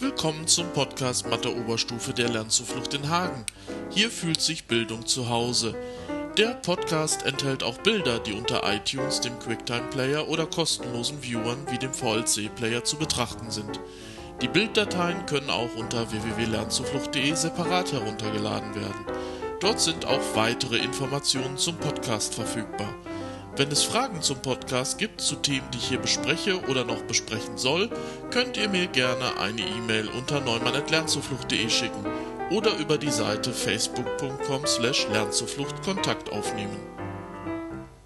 Willkommen zum Podcast Mathe-Oberstufe der Lernzuflucht in Hagen. Hier fühlt sich Bildung zu Hause. Der Podcast enthält auch Bilder, die unter iTunes, dem QuickTime-Player oder kostenlosen Viewern wie dem VLC-Player zu betrachten sind. Die Bilddateien können auch unter www.lernzuflucht.de separat heruntergeladen werden. Dort sind auch weitere Informationen zum Podcast verfügbar. Wenn es Fragen zum Podcast gibt, zu Themen, die ich hier bespreche oder noch besprechen soll, könnt ihr mir gerne eine E-Mail unter neumann@lernzuflucht.de schicken oder über die Seite facebook.com/lernzuflucht Kontakt aufnehmen.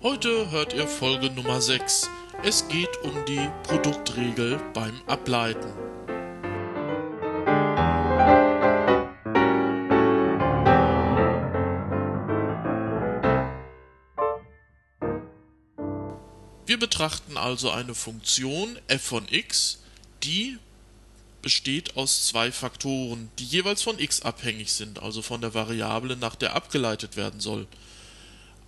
Heute hört ihr Folge Nummer 6. Es geht um die Produktregel beim Ableiten. Wir betrachten also eine Funktion f von x, die besteht aus zwei Faktoren, die jeweils von x abhängig sind, also von der Variable, nach der abgeleitet werden soll.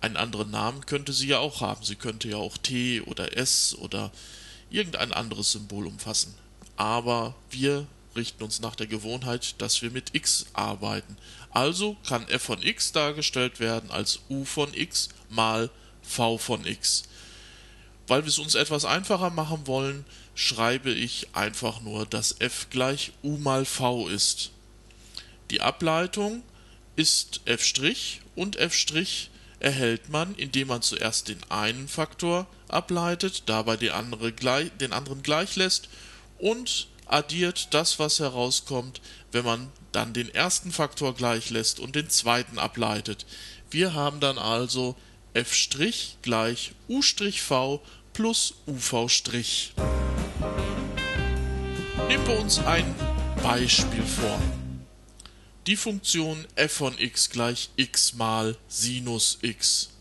Einen anderen Namen könnte sie ja auch haben. Sie könnte ja auch t oder s oder irgendein anderes Symbol umfassen. Aber wir richten uns nach der Gewohnheit, dass wir mit x arbeiten. Also kann f von x dargestellt werden als u von x mal v von x. Weil wir es uns etwas einfacher machen wollen, schreibe ich einfach nur, dass f gleich u mal v ist. Die Ableitung ist f' und f' erhält man, indem man zuerst den einen Faktor ableitet, dabei den anderen gleich lässt und addiert das, was herauskommt, wenn man dann den ersten Faktor gleich lässt und den zweiten ableitet. Wir haben dann also f' gleich u' v plus uv'. Nehmen wir uns ein Beispiel vor. Die Funktion f von x gleich x mal Sinus x.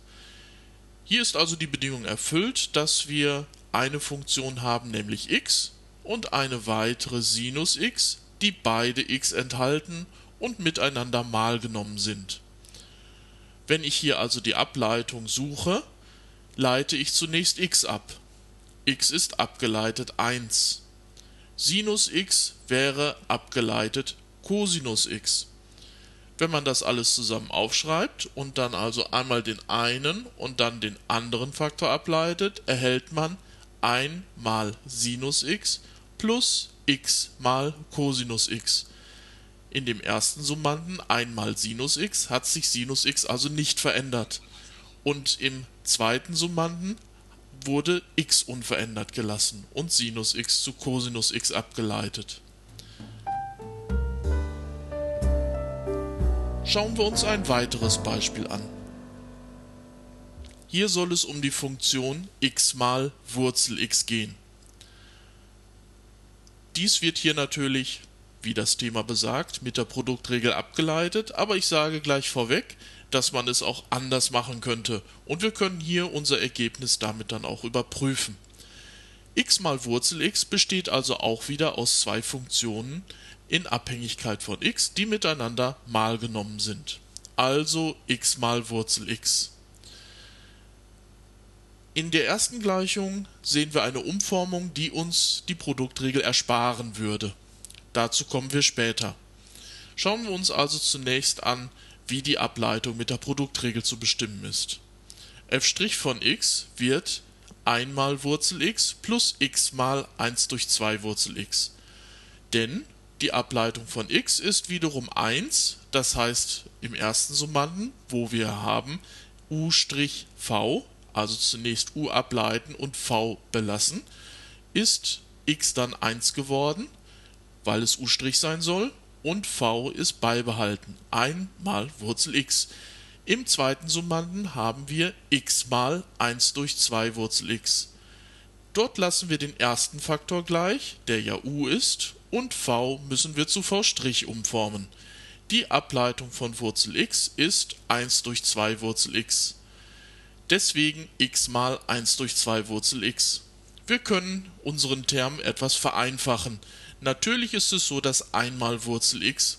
Hier ist also die Bedingung erfüllt, dass wir eine Funktion haben, nämlich x, und eine weitere Sinus x, die beide x enthalten und miteinander mal genommen sind. Wenn ich hier also die Ableitung suche, leite ich zunächst x ab. X ist abgeleitet 1. Sinus x wäre abgeleitet Cosinus x. Wenn man das alles zusammen aufschreibt und dann also einmal den einen und dann den anderen Faktor ableitet, erhält man 1 mal Sinus x plus x mal Cosinus x. In dem ersten Summanden 1 mal Sinus x hat sich Sinus x also nicht verändert. Und im zweiten Summanden wurde x unverändert gelassen und Sinus x zu Cosinus x abgeleitet. Schauen wir uns ein weiteres Beispiel an. Hier soll es um die Funktion x mal Wurzel x gehen. Dies wird hier natürlich, wie das Thema besagt, mit der Produktregel abgeleitet, aber ich sage gleich vorweg, dass man es auch anders machen könnte und wir können hier unser Ergebnis damit dann auch überprüfen. x mal Wurzel x besteht also auch wieder aus zwei Funktionen in Abhängigkeit von x, die miteinander mal genommen sind. Also x mal Wurzel x. In der ersten Gleichung sehen wir eine Umformung, die uns die Produktregel ersparen würde. Dazu kommen wir später. Schauen wir uns also zunächst an, wie die Ableitung mit der Produktregel zu bestimmen ist. f' von x wird 1 mal Wurzel x plus x mal 1 durch 2 Wurzel x. Denn die Ableitung von x ist wiederum 1, das heißt im ersten Summanden, wo wir haben u'v, also zunächst u ableiten und v belassen, ist x dann 1 geworden, weil es u' sein soll, und v ist beibehalten, 1 mal Wurzel x. Im zweiten Summanden haben wir x mal 1 durch 2 Wurzel x. Dort lassen wir den ersten Faktor gleich, der ja u ist, und v müssen wir zu v' umformen. Die Ableitung von Wurzel x ist 1 durch 2 Wurzel x. Deswegen x mal 1 durch 2 Wurzel x. Wir können unseren Term etwas vereinfachen. Natürlich ist es so, dass einmal Wurzel x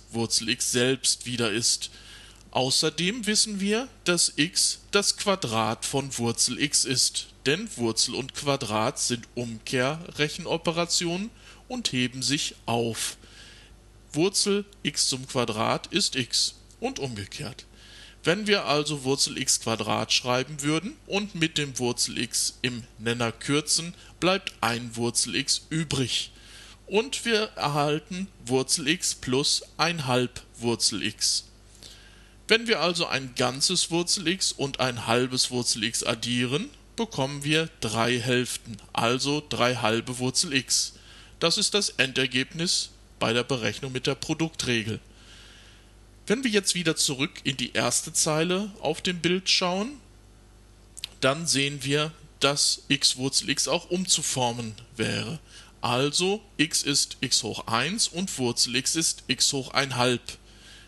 selbst wieder ist. Außerdem wissen wir, dass x das Quadrat von Wurzel x ist, denn Wurzel und Quadrat sind Umkehrrechenoperationen und heben sich auf. Wurzel x zum Quadrat ist x und umgekehrt. Wenn wir also Wurzel x² schreiben würden und mit dem Wurzel x im Nenner kürzen, bleibt ein Wurzel x übrig. Und wir erhalten Wurzel x plus 1/2 Wurzel x. Wenn wir also ein ganzes Wurzel x und ein halbes Wurzel x addieren, bekommen wir 3 Hälften, also 3/2 Wurzel x. Das ist das Endergebnis bei der Berechnung mit der Produktregel. Wenn wir jetzt wieder zurück in die erste Zeile auf dem Bild schauen, dann sehen wir, dass x Wurzel x auch umzuformen wäre. Also x ist x hoch 1 und Wurzel x ist x hoch 1/2.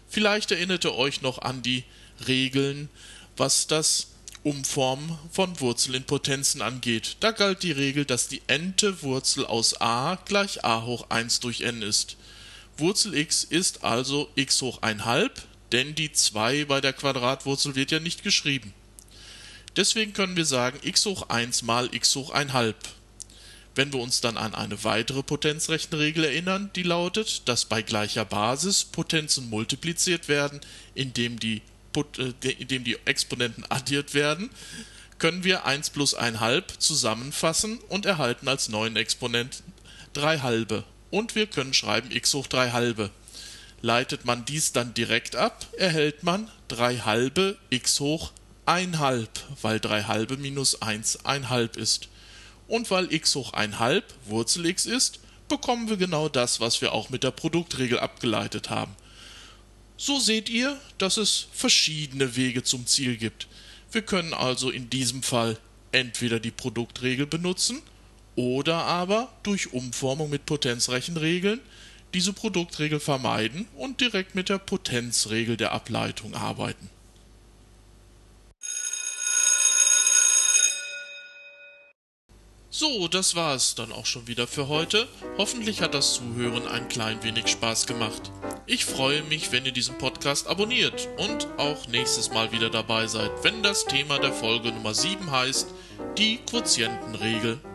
Vielleicht erinnert ihr euch noch an die Regeln, was das Umformen von Wurzeln in Potenzen angeht. Da galt die Regel, dass die nte Wurzel aus a gleich a hoch 1 durch n ist. Wurzel x ist also x hoch 1/2, denn die 2 bei der Quadratwurzel wird ja nicht geschrieben. Deswegen können wir sagen x hoch 1 mal x hoch 1/2. Wenn wir uns dann an eine weitere Potenzrechenregel erinnern, die lautet, dass bei gleicher Basis Potenzen multipliziert werden, indem die Exponenten addiert werden, können wir 1 plus 1/2 zusammenfassen und erhalten als neuen Exponenten 3/2. Und wir können schreiben x hoch 3/2. Leitet man dies dann direkt ab, erhält man 3/2 x hoch 1/2, weil 3/2 minus 1 1/2 ist. Und weil x hoch 1/2 Wurzel x ist, bekommen wir genau das, was wir auch mit der Produktregel abgeleitet haben. So seht ihr, dass es verschiedene Wege zum Ziel gibt. Wir können also in diesem Fall entweder die Produktregel benutzen, oder aber durch Umformung mit Potenzrechenregeln diese Produktregel vermeiden und direkt mit der Potenzregel der Ableitung arbeiten. So, das war es dann auch schon wieder für heute. Hoffentlich hat das Zuhören ein klein wenig Spaß gemacht. Ich freue mich, wenn ihr diesen Podcast abonniert und auch nächstes Mal wieder dabei seid, wenn das Thema der Folge Nummer 7 heißt, die Quotientenregel.